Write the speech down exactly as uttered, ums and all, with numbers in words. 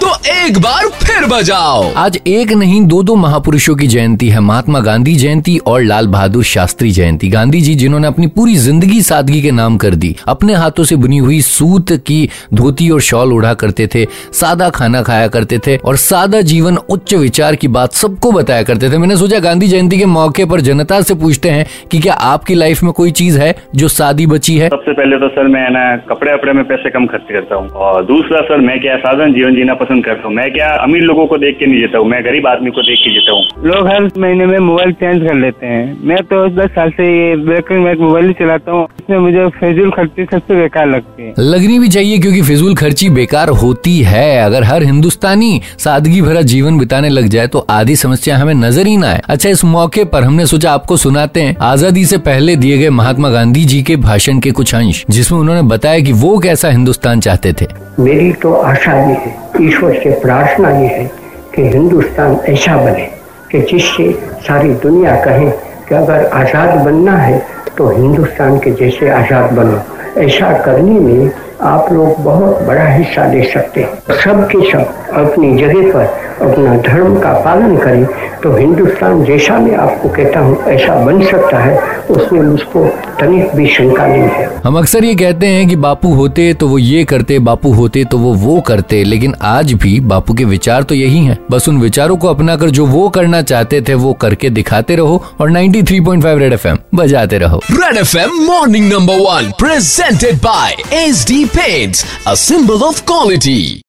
तो एक बार फिर बजाओ। आज एक नहीं दो दो महापुरुषों की जयंती है, महात्मा गांधी जयंती और लाल बहादुर शास्त्री जयंती। गांधी जी जिन्होंने अपनी पूरी जिंदगी सादगी के नाम कर दी, अपने हाथों से बुनी हुई सूत की धोती और शॉल ओढ़ा करते थे, सादा खाना खाया करते थे और सादा जीवन उच्च विचार की बात सबको बताया करते थे। मैंने सोचा गांधी जयंती के मौके पर जनता से पूछते हैं कि क्या आपकी लाइफ में कोई चीज है जो सादी बची है। सबसे पहले तो सर मैं ना कपड़े वपड़े में पैसे कम खर्च करता हूँ, और दूसरा सर मैं क्या साधारण जीवन जीना पसंद करता हूँ। मैं क्या अमीर लोगों को देख के नहीं जीता हूँ, मैं गरीब आदमी को देख के जीता हूँ। लोग हर महीने में मोबाइल चेंज कर लेते हैं, मैं तो दस साल से ये ब्लैक एंड व्हाइट मोबाइल ही चलाता हूँ, इसमें मुझे फिजूल खर्ची सबसे बेकार लगती है। लगनी भी चाहिए क्योंकि फिजूल खर्ची बेकार होती है। अगर हर हिंदुस्तानी सादगी भरा जीवन बिताने लग जाए तो आधी समस्या हमें नजर ही ना आए। अच्छा, इस मौके पर हमने सोचा आपको सुनाते हैं आजादी से पहले दिए गए महात्मा गांधी जी के भाषण के कुछ अंश, जिसमें उन्होंने बताया कि वो कैसा हिंदुस्तान चाहते थे। मेरी तो आशा ये है, ईश्वर से प्रार्थना ये है कि हिंदुस्तान ऐसा बने कि जिससे सारी दुनिया कहे कि अगर आज़ाद बनना है तो हिंदुस्तान के जैसे आज़ाद बनो। ऐसा करने में आप लोग बहुत बड़ा हिस्सा ले सकते हैं। सब के सब अपनी जगह पर अपना धर्म का पालन करें तो हिंदुस्तान जैसा मैं आपको कहता हूँ ऐसा बन सकता है, उसमें मुझको तनिक भी शंका नहीं है। हम अक्सर ये कहते हैं कि बापू होते तो वो ये करते, बापू होते तो वो वो करते, लेकिन आज भी बापू के विचार तो यही हैं। बस उन विचारों को अपना कर जो वो करना चाहते थे वो करके दिखाते रहो और ninety three point five red F M बजाते रहो। Red F M morning number one presented by S D paints, a symbol of quality.